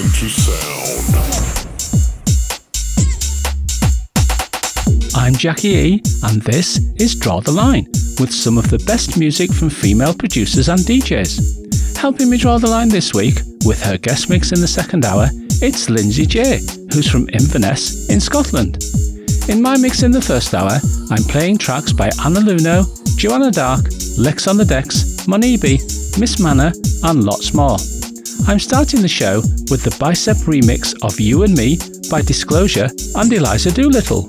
into sound. I'm Jackie E, and this is Draw The Line, with some of the best music from female producers and DJs. Helping me draw the line this week, with her guest mix in the second hour, it's Lindsay J, who's from Inverness in Scotland. In my mix in the first hour, I'm playing tracks by Anna Lunoe, Joanna Dark, Lex on the Decks, Monibi, Miss Mana, and lots more. I'm starting the show with the Bicep remix of You and Me by Disclosure and Eliza Doolittle.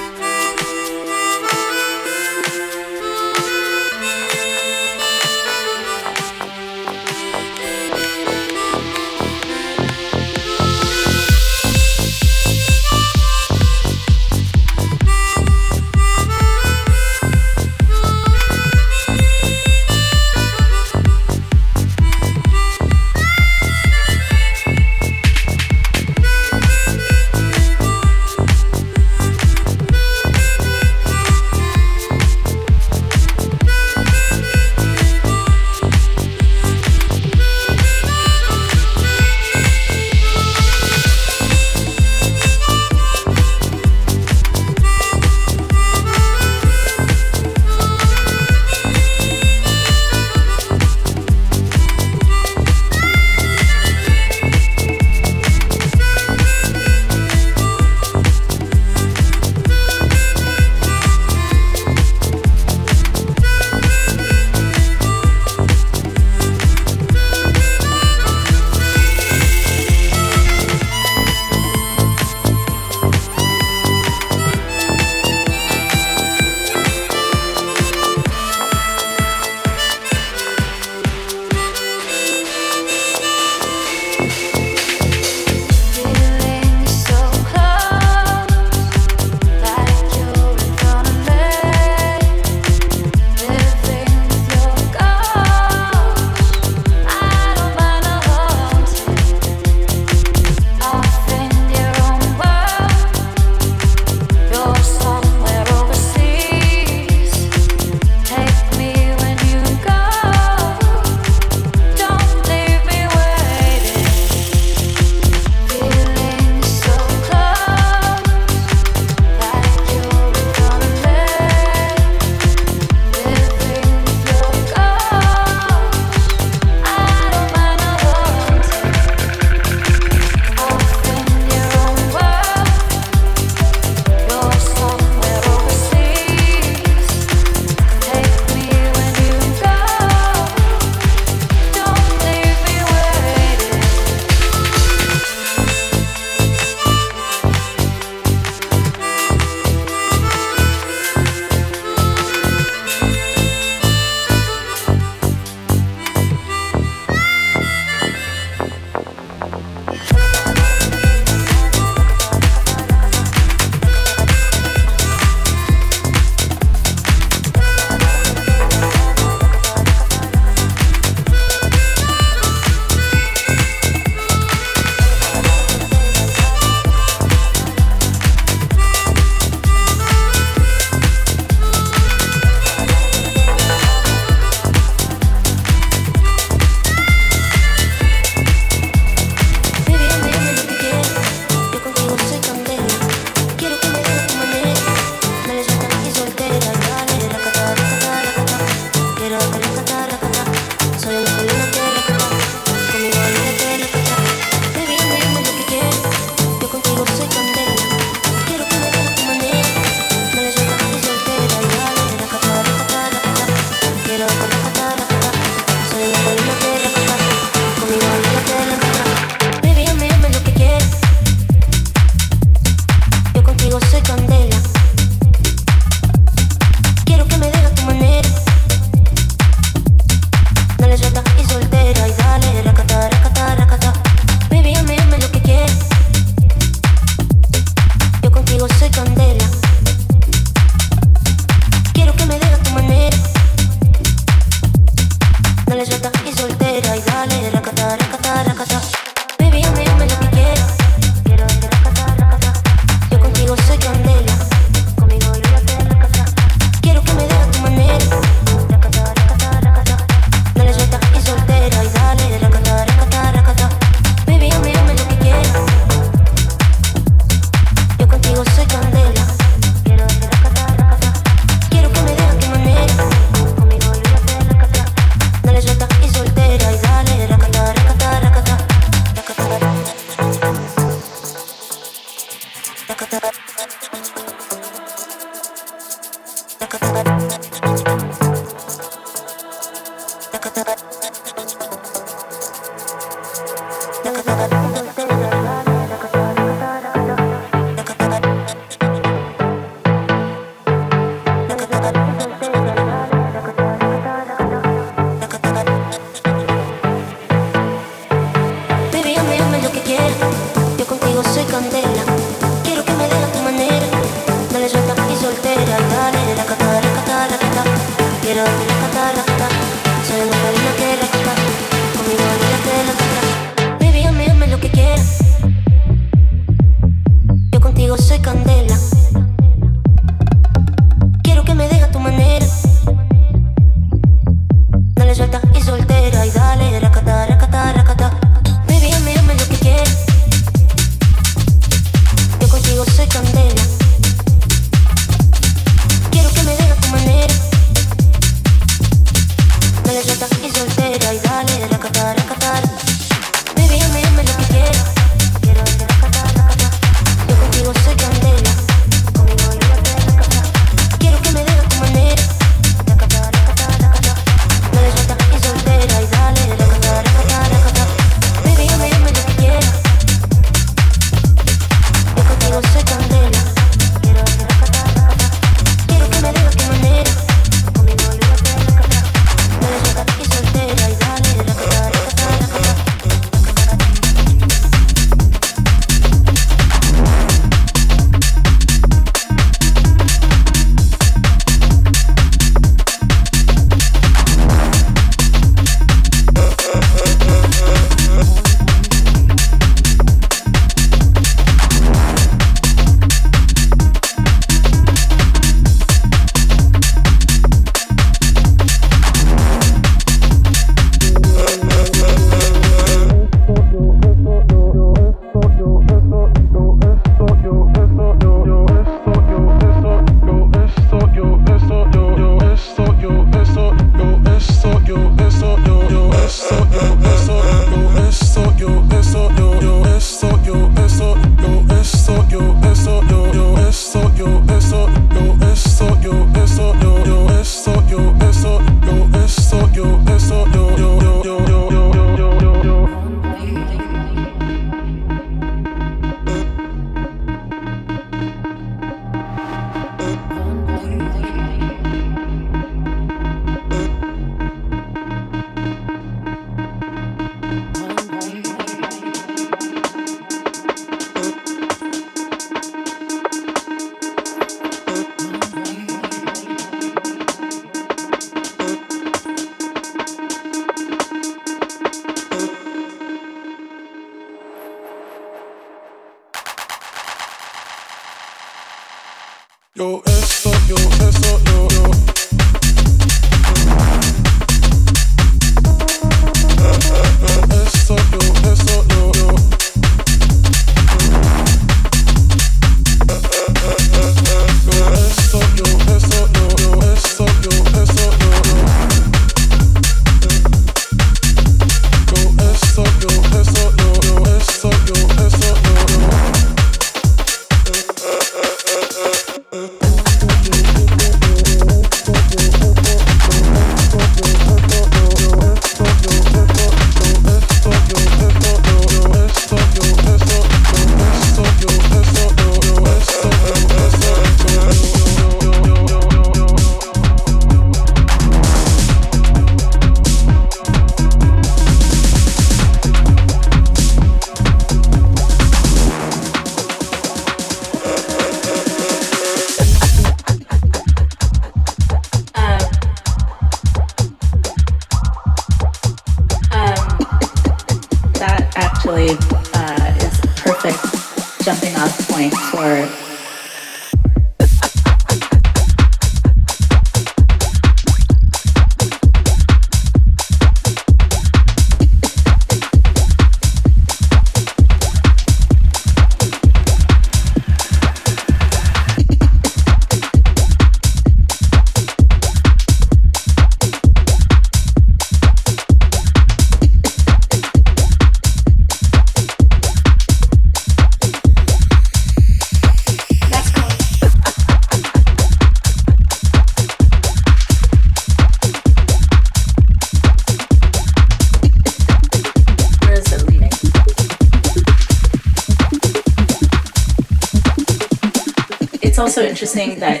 That actually is perfect jumping off point for.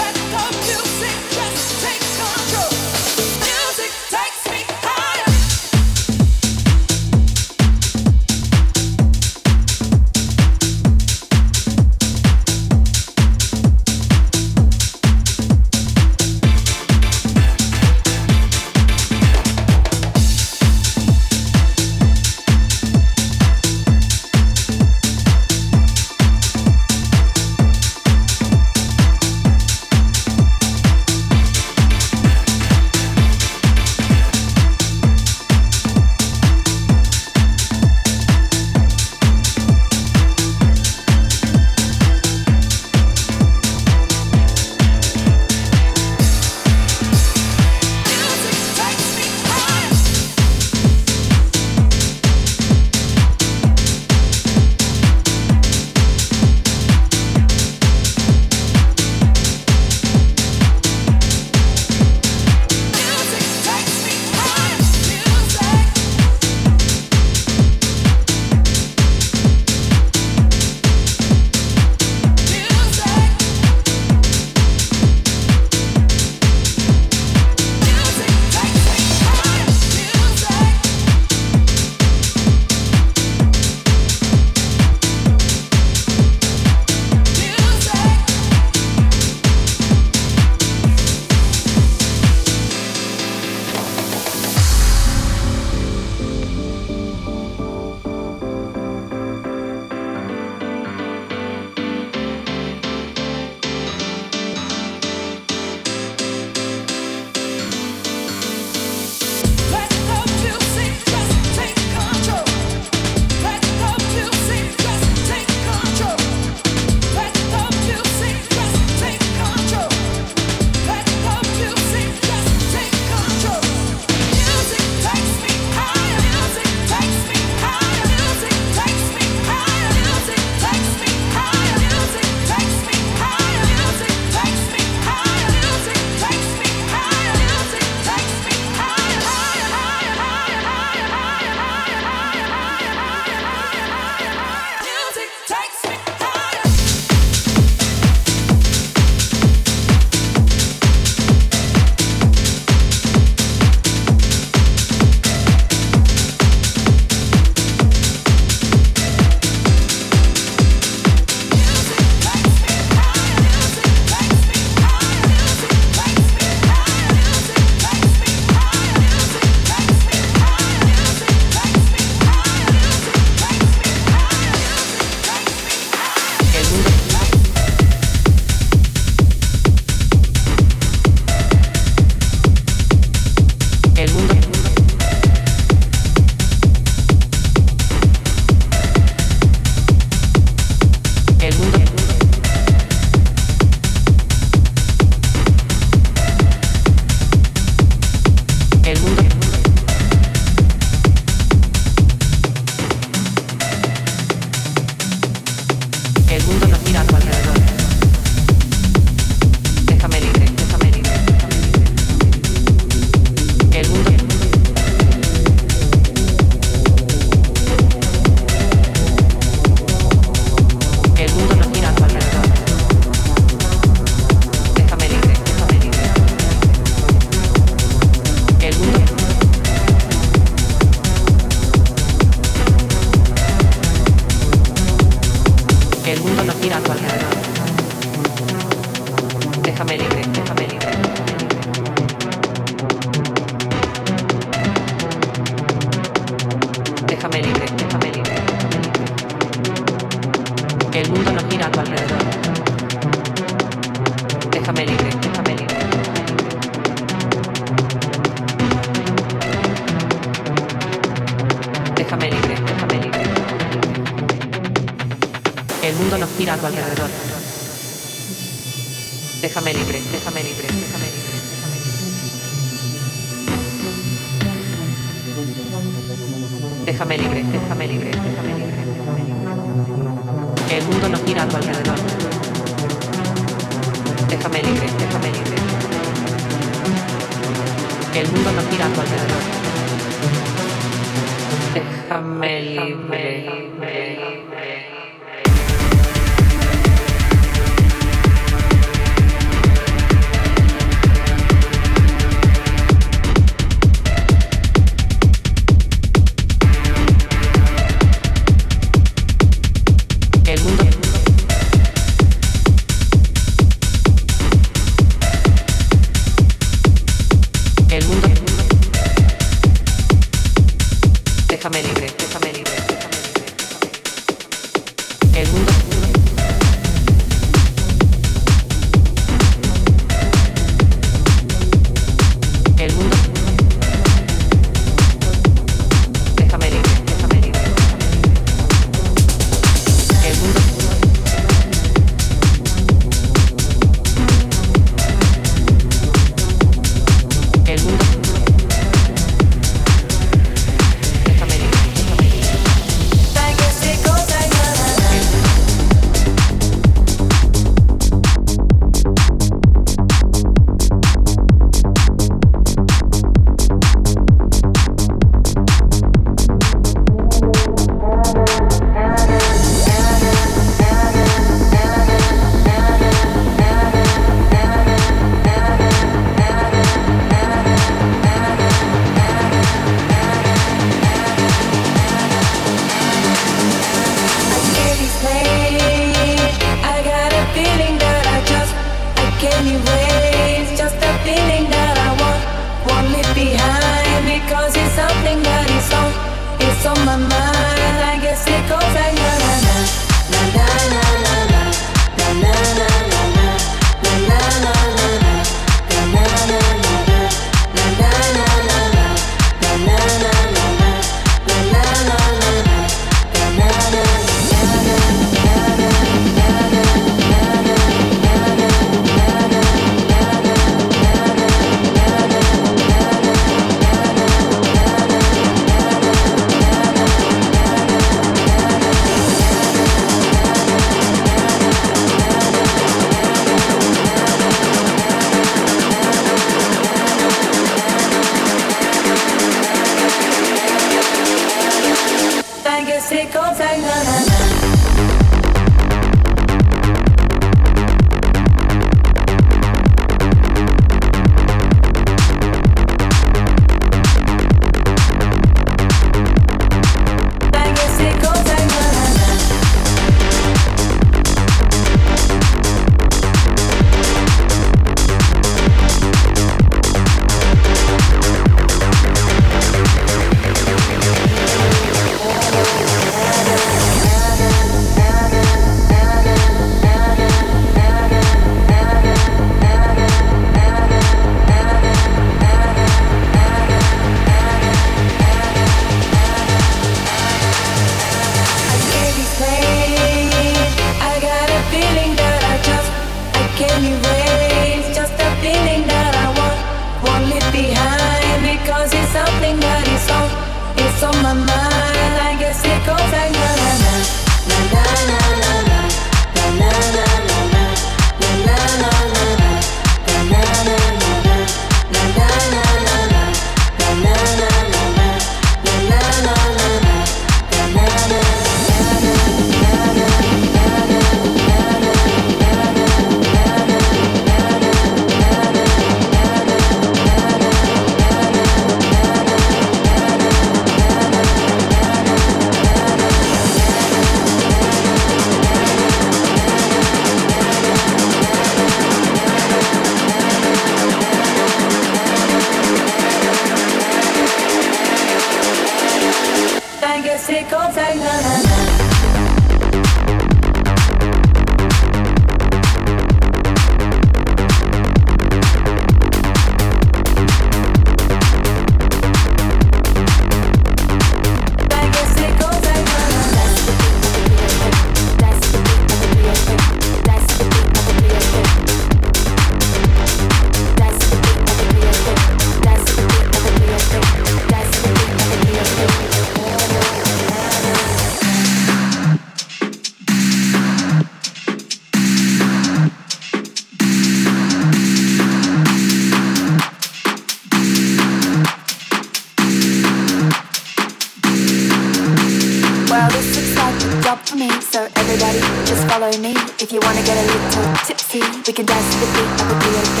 We can dance to the beat of the DMP.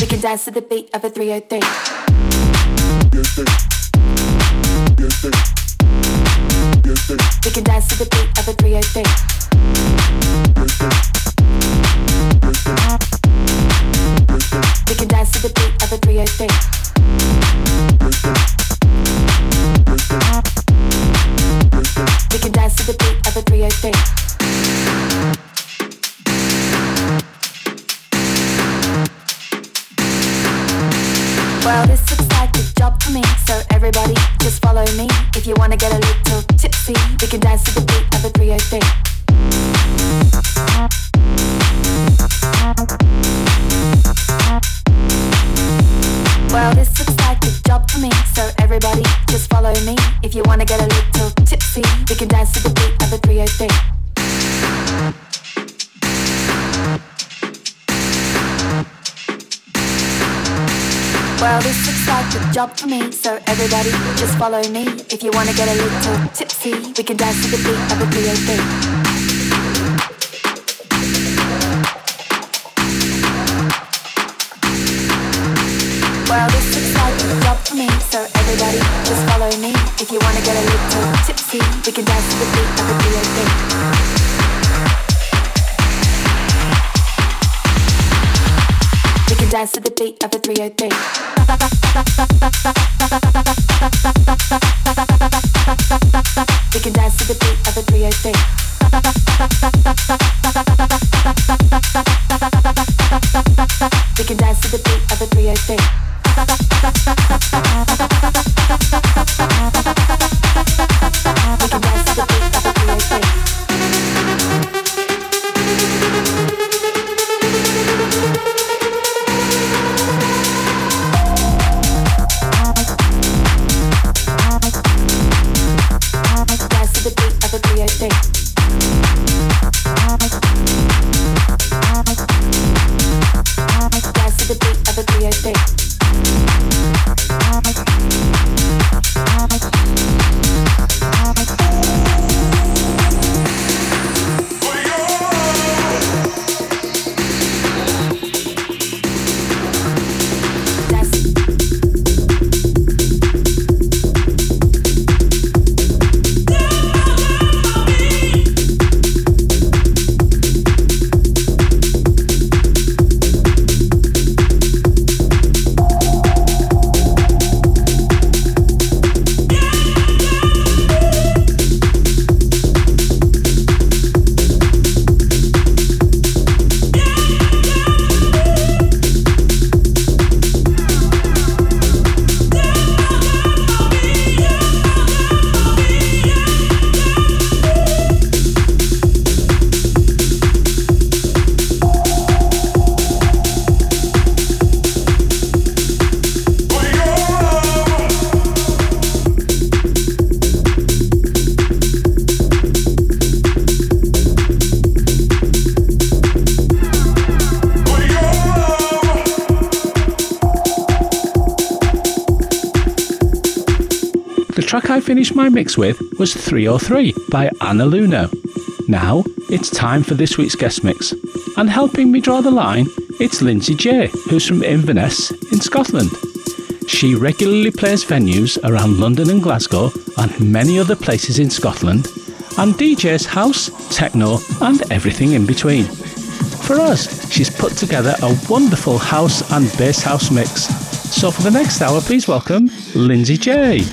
We can dance to the beat of a 303. We can dance to the beat of a 303. We can dance to the beat of a 303. We can dance to the beat of a 303. Well, this looks like a job for me, so everybody just follow me. If you wanna get a little tipsy, we can dance to the beat of a 303. Well, this looks like a job for me, so everybody just follow me. If you wanna get a little tipsy, we can dance to the beat of a 303. Well, this looks like a job for me, so everybody just follow me. If you wanna get a little tipsy, we can dance to the beat of a 303. Well, this looks like a job for me, so everybody just follow me. If you wanna get a little tipsy, we can dance to the beat of a DMP. We can dance to the beat of a 303. We can dance to the beat of a 303. We can dance to the beat of a 303. Finished my mix with was 303 by Anna Lunoe. Now it's time for this week's guest mix, and helping me draw the line, it's Lindsay J, who's from Inverness in Scotland. She regularly plays venues around London and Glasgow and many other places in Scotland, and DJs house, techno and everything in between. For us, she's put together a wonderful house and bass house mix. So for the next hour, please welcome Lindsay J.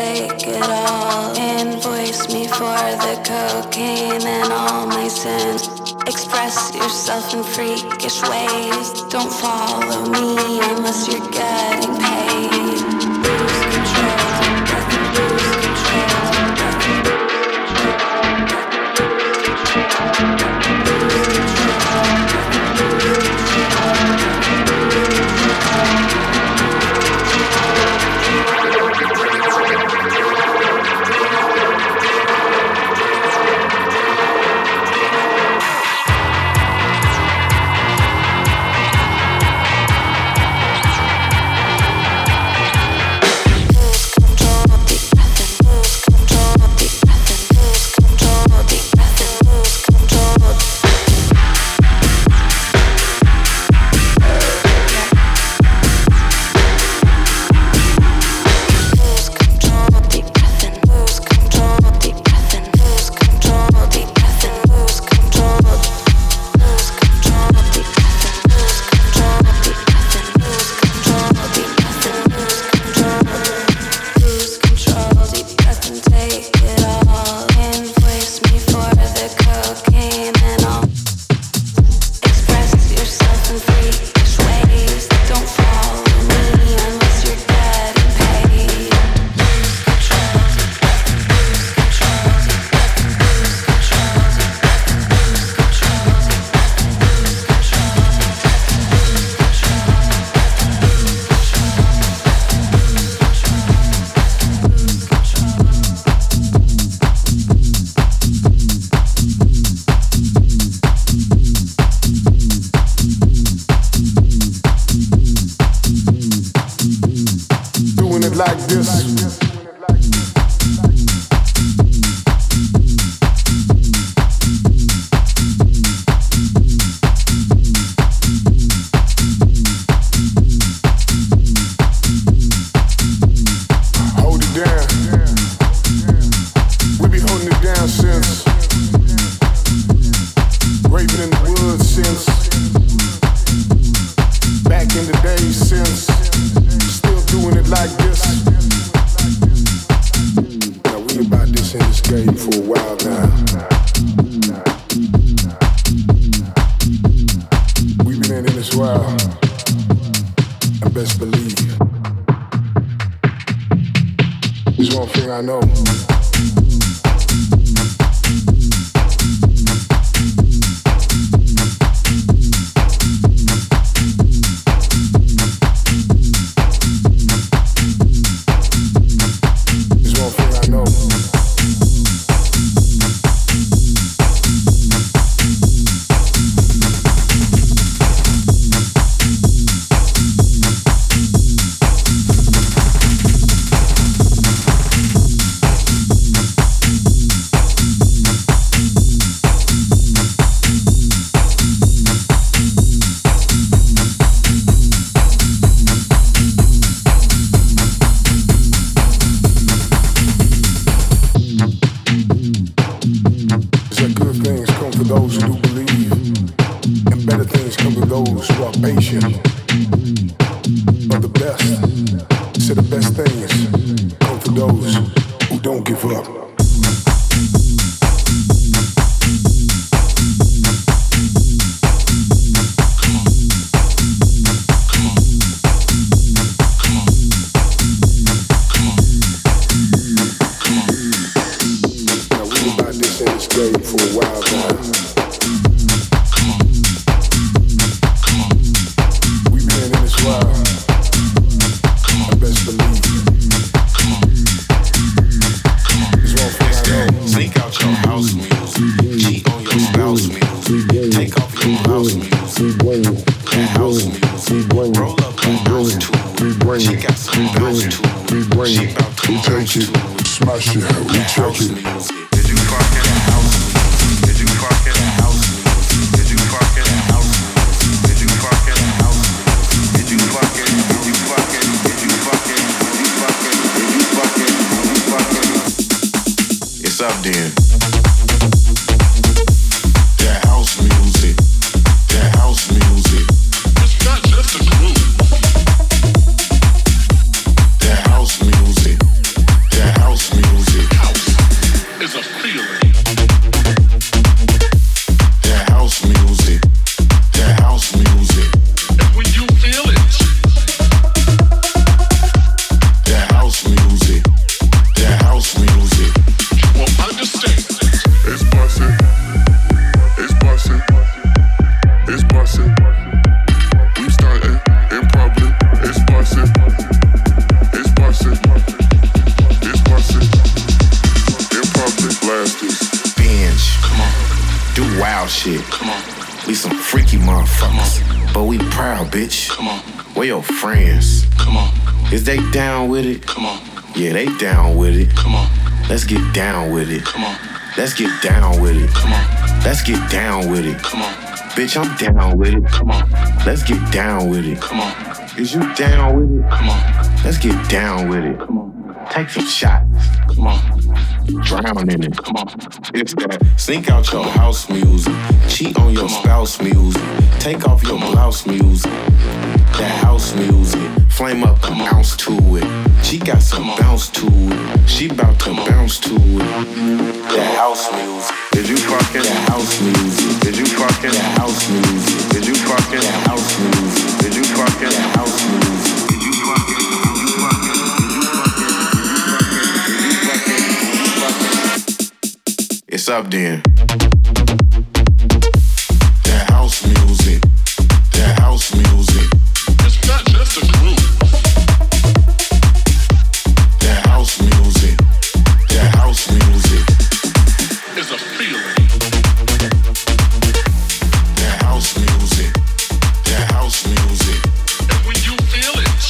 take it all. Invoice me for the cocaine and all my sins. Express yourself in freakish ways. Don't follow me unless you're getting paid. Lose control, lose control. wild shit. Come on. We some freaky motherfuckers. Come on. But we proud, bitch. Come on. We're your friends. Come on. Is they down with it? Come on. Yeah, they down with it. Come on. Let's get down with it. Come on. Let's get down with it. Come on. Let's get down with it. Come on. Bitch, I'm down with it. Come on. Let's get down with it. Come on. Is you down with it? Come on. Let's get down with it. Come on. Take some shots. Come on. Drown in it. Come on. It's that sneak out your house music. Cheat on your spouse music. Take off your blouse music. That house music. Flame up an ounce to it. She got some bounce to it. She bout to bounce to it. That house music. Did you fucking that house music? Did you fucking that house music? Did you fucking that house music? Did you fucking that house music? Did you fucking It's up then. That house music. That house music. It's not just a group. That house music. That house music. It's a feeling. That house music. That house music. And when you feel it.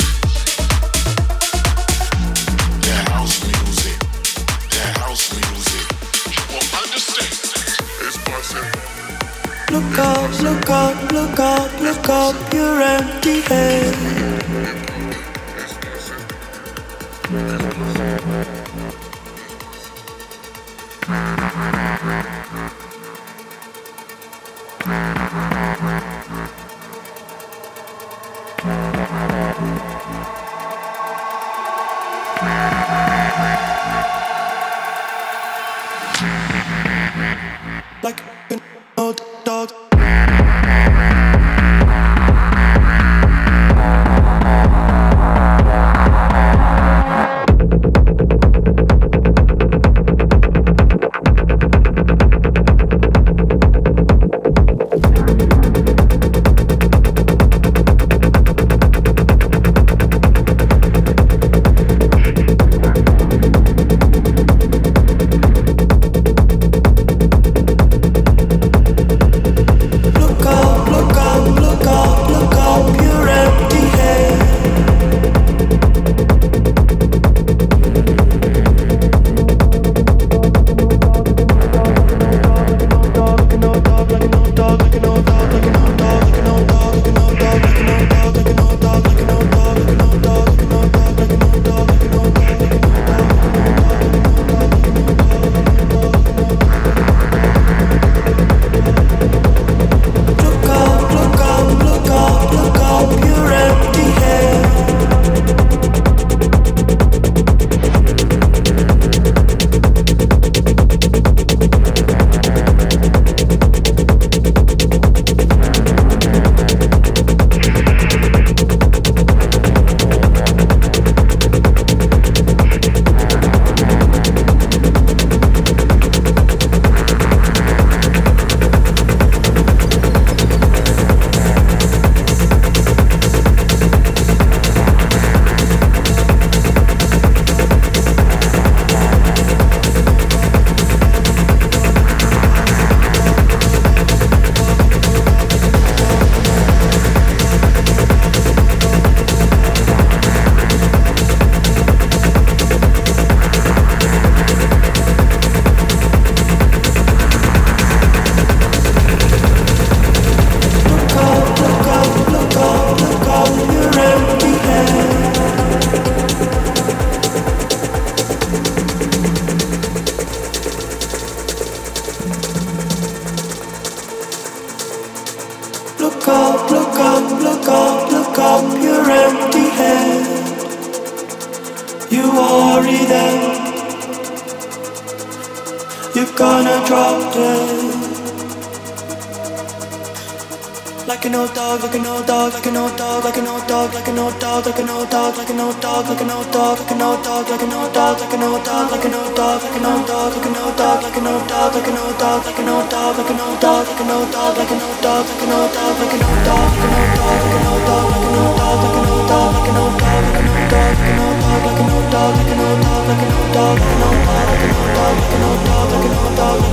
That house music. That house music. Look out, look out, look out, look out, your empty head. Like an old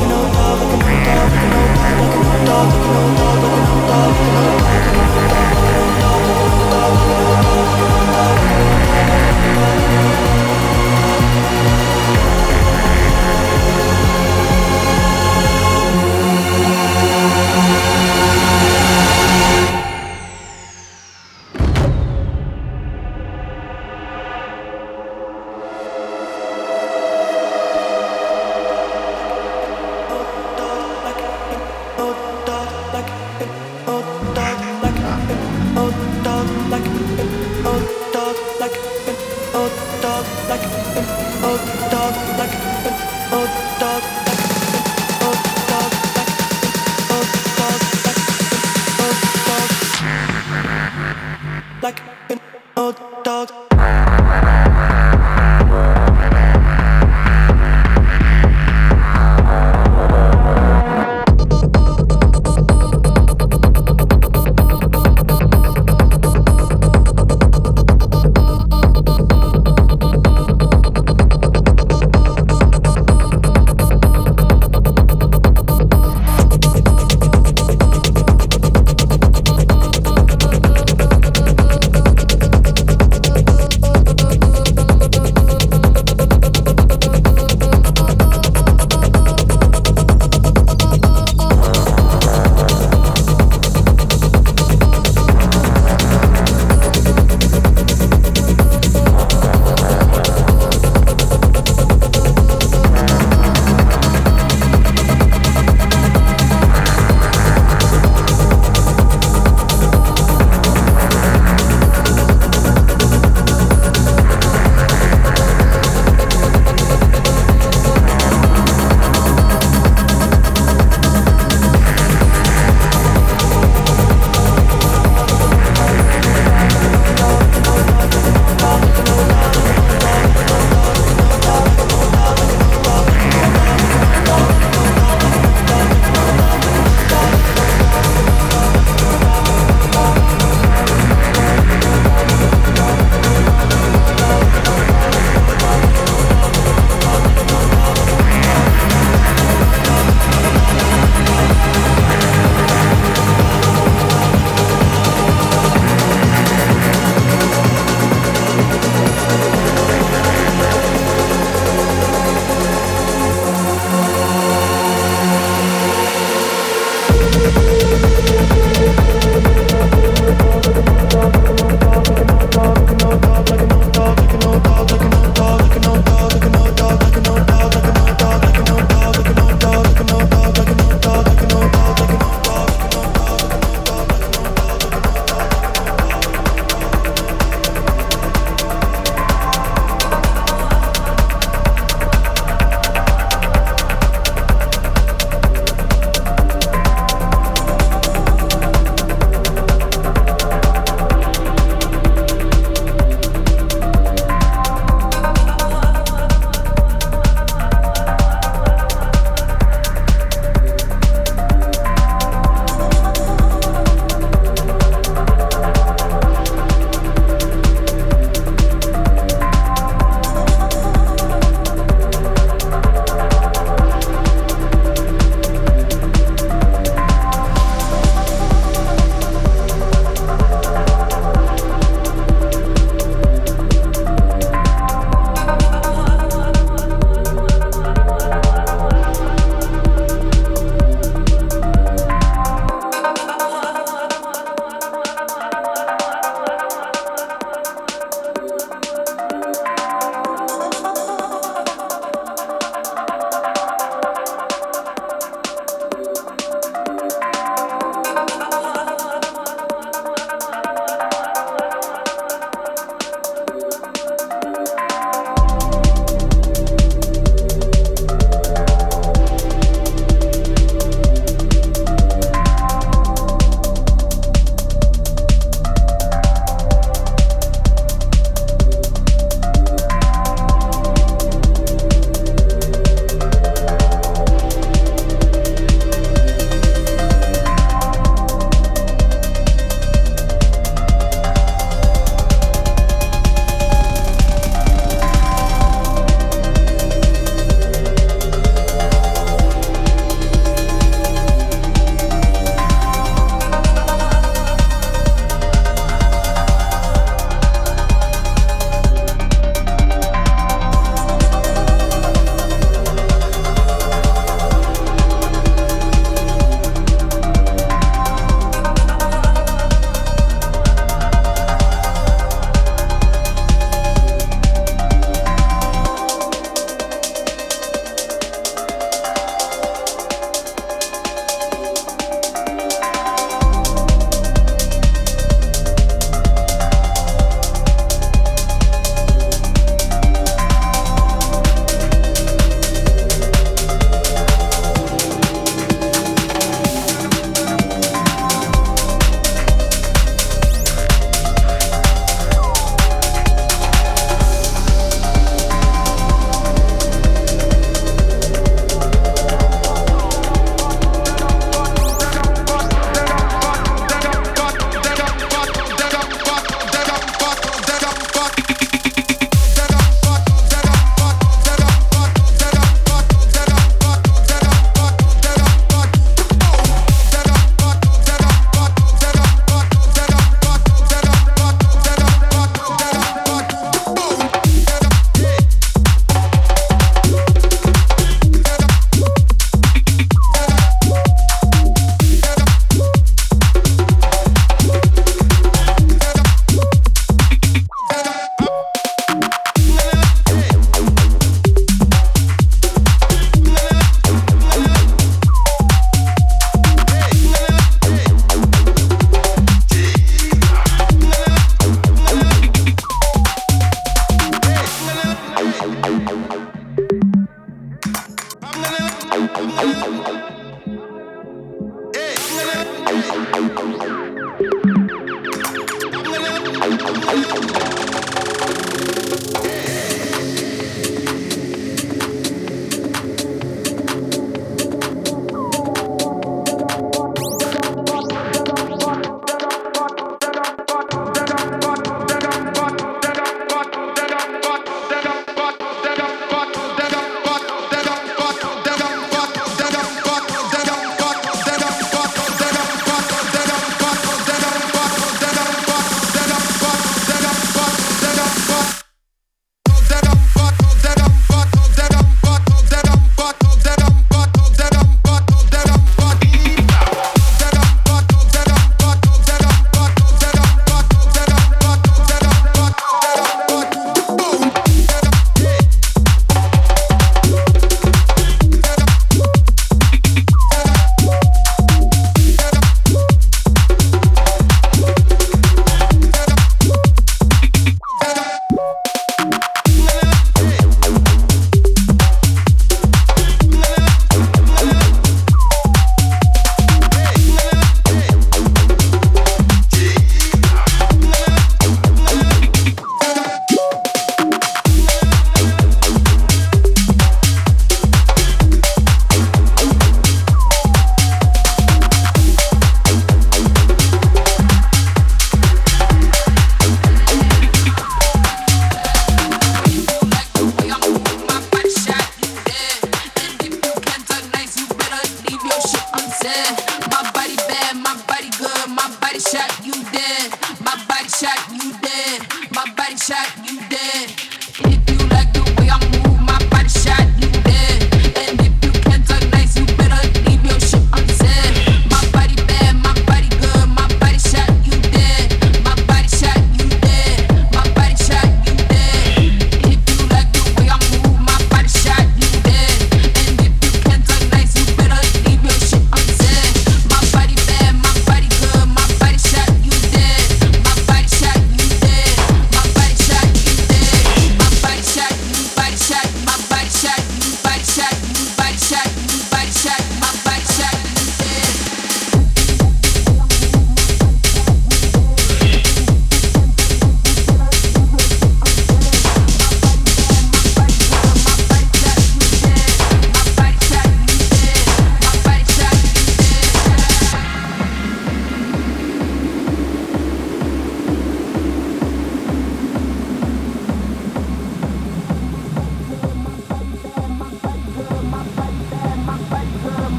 dog. Like an old dog.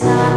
Don't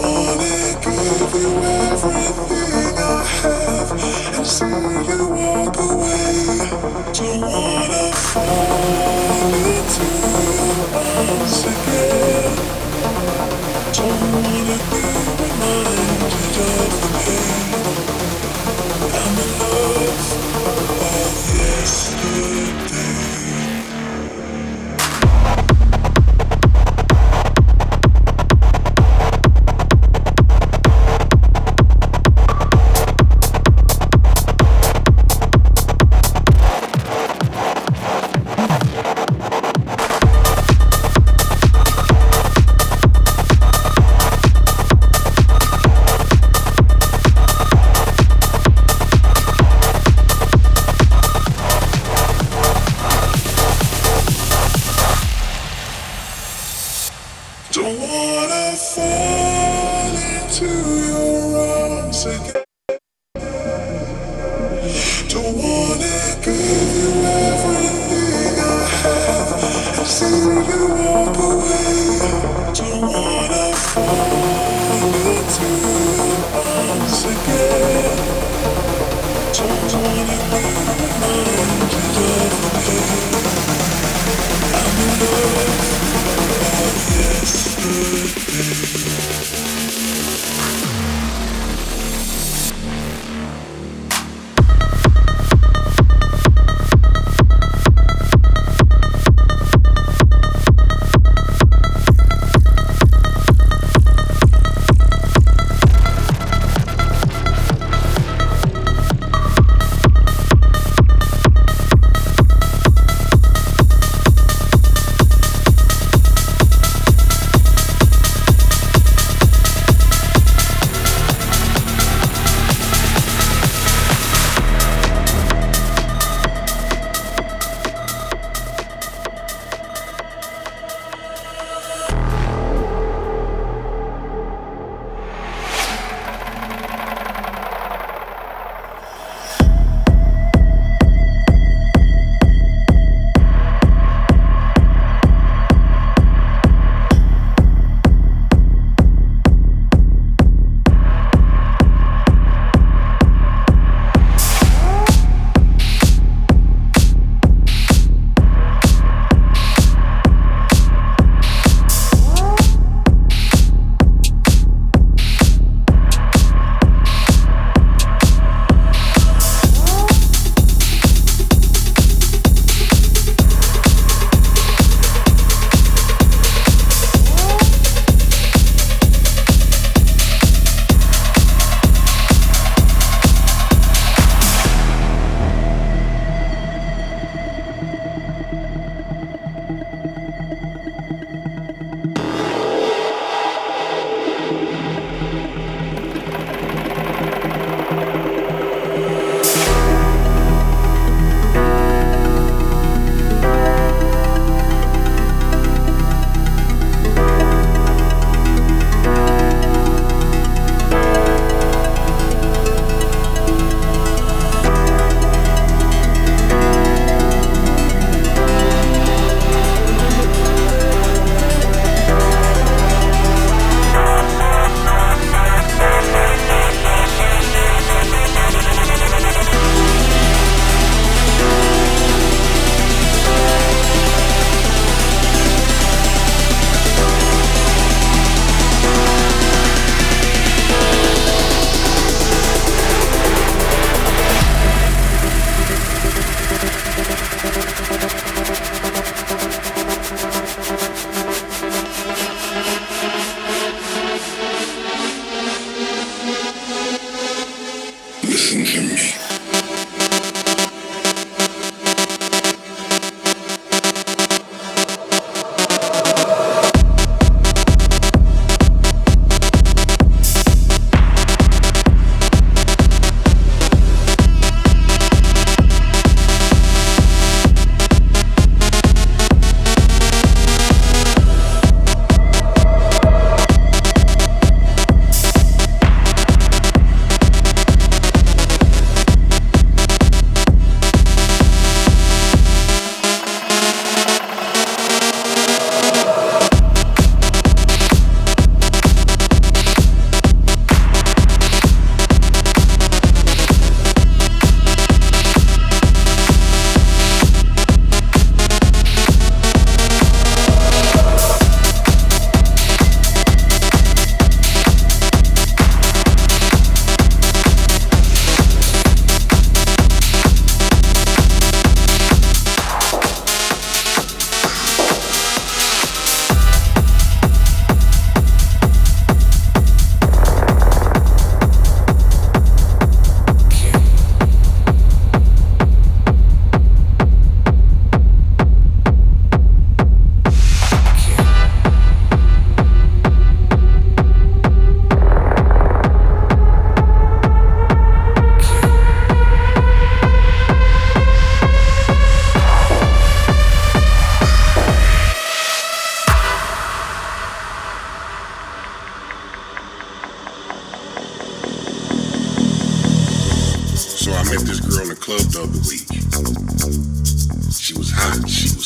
wanna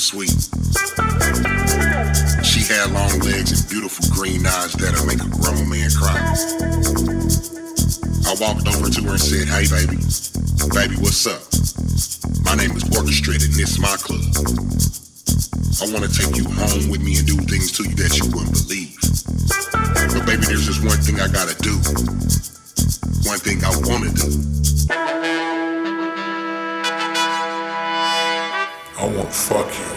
sweet. She had long legs and beautiful green eyes that'll make a grown man cry. I walked over to her and said, hey baby, baby what's up? My name is Orchestrated and it's my club. I want to take you home with me and do things to you that you wouldn't believe. But baby, there's just one thing I gotta do. One thing I wanna do. I won't fuck you.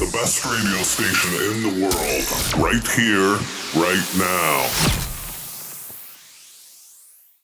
The best radio station in the world. Right here, right now.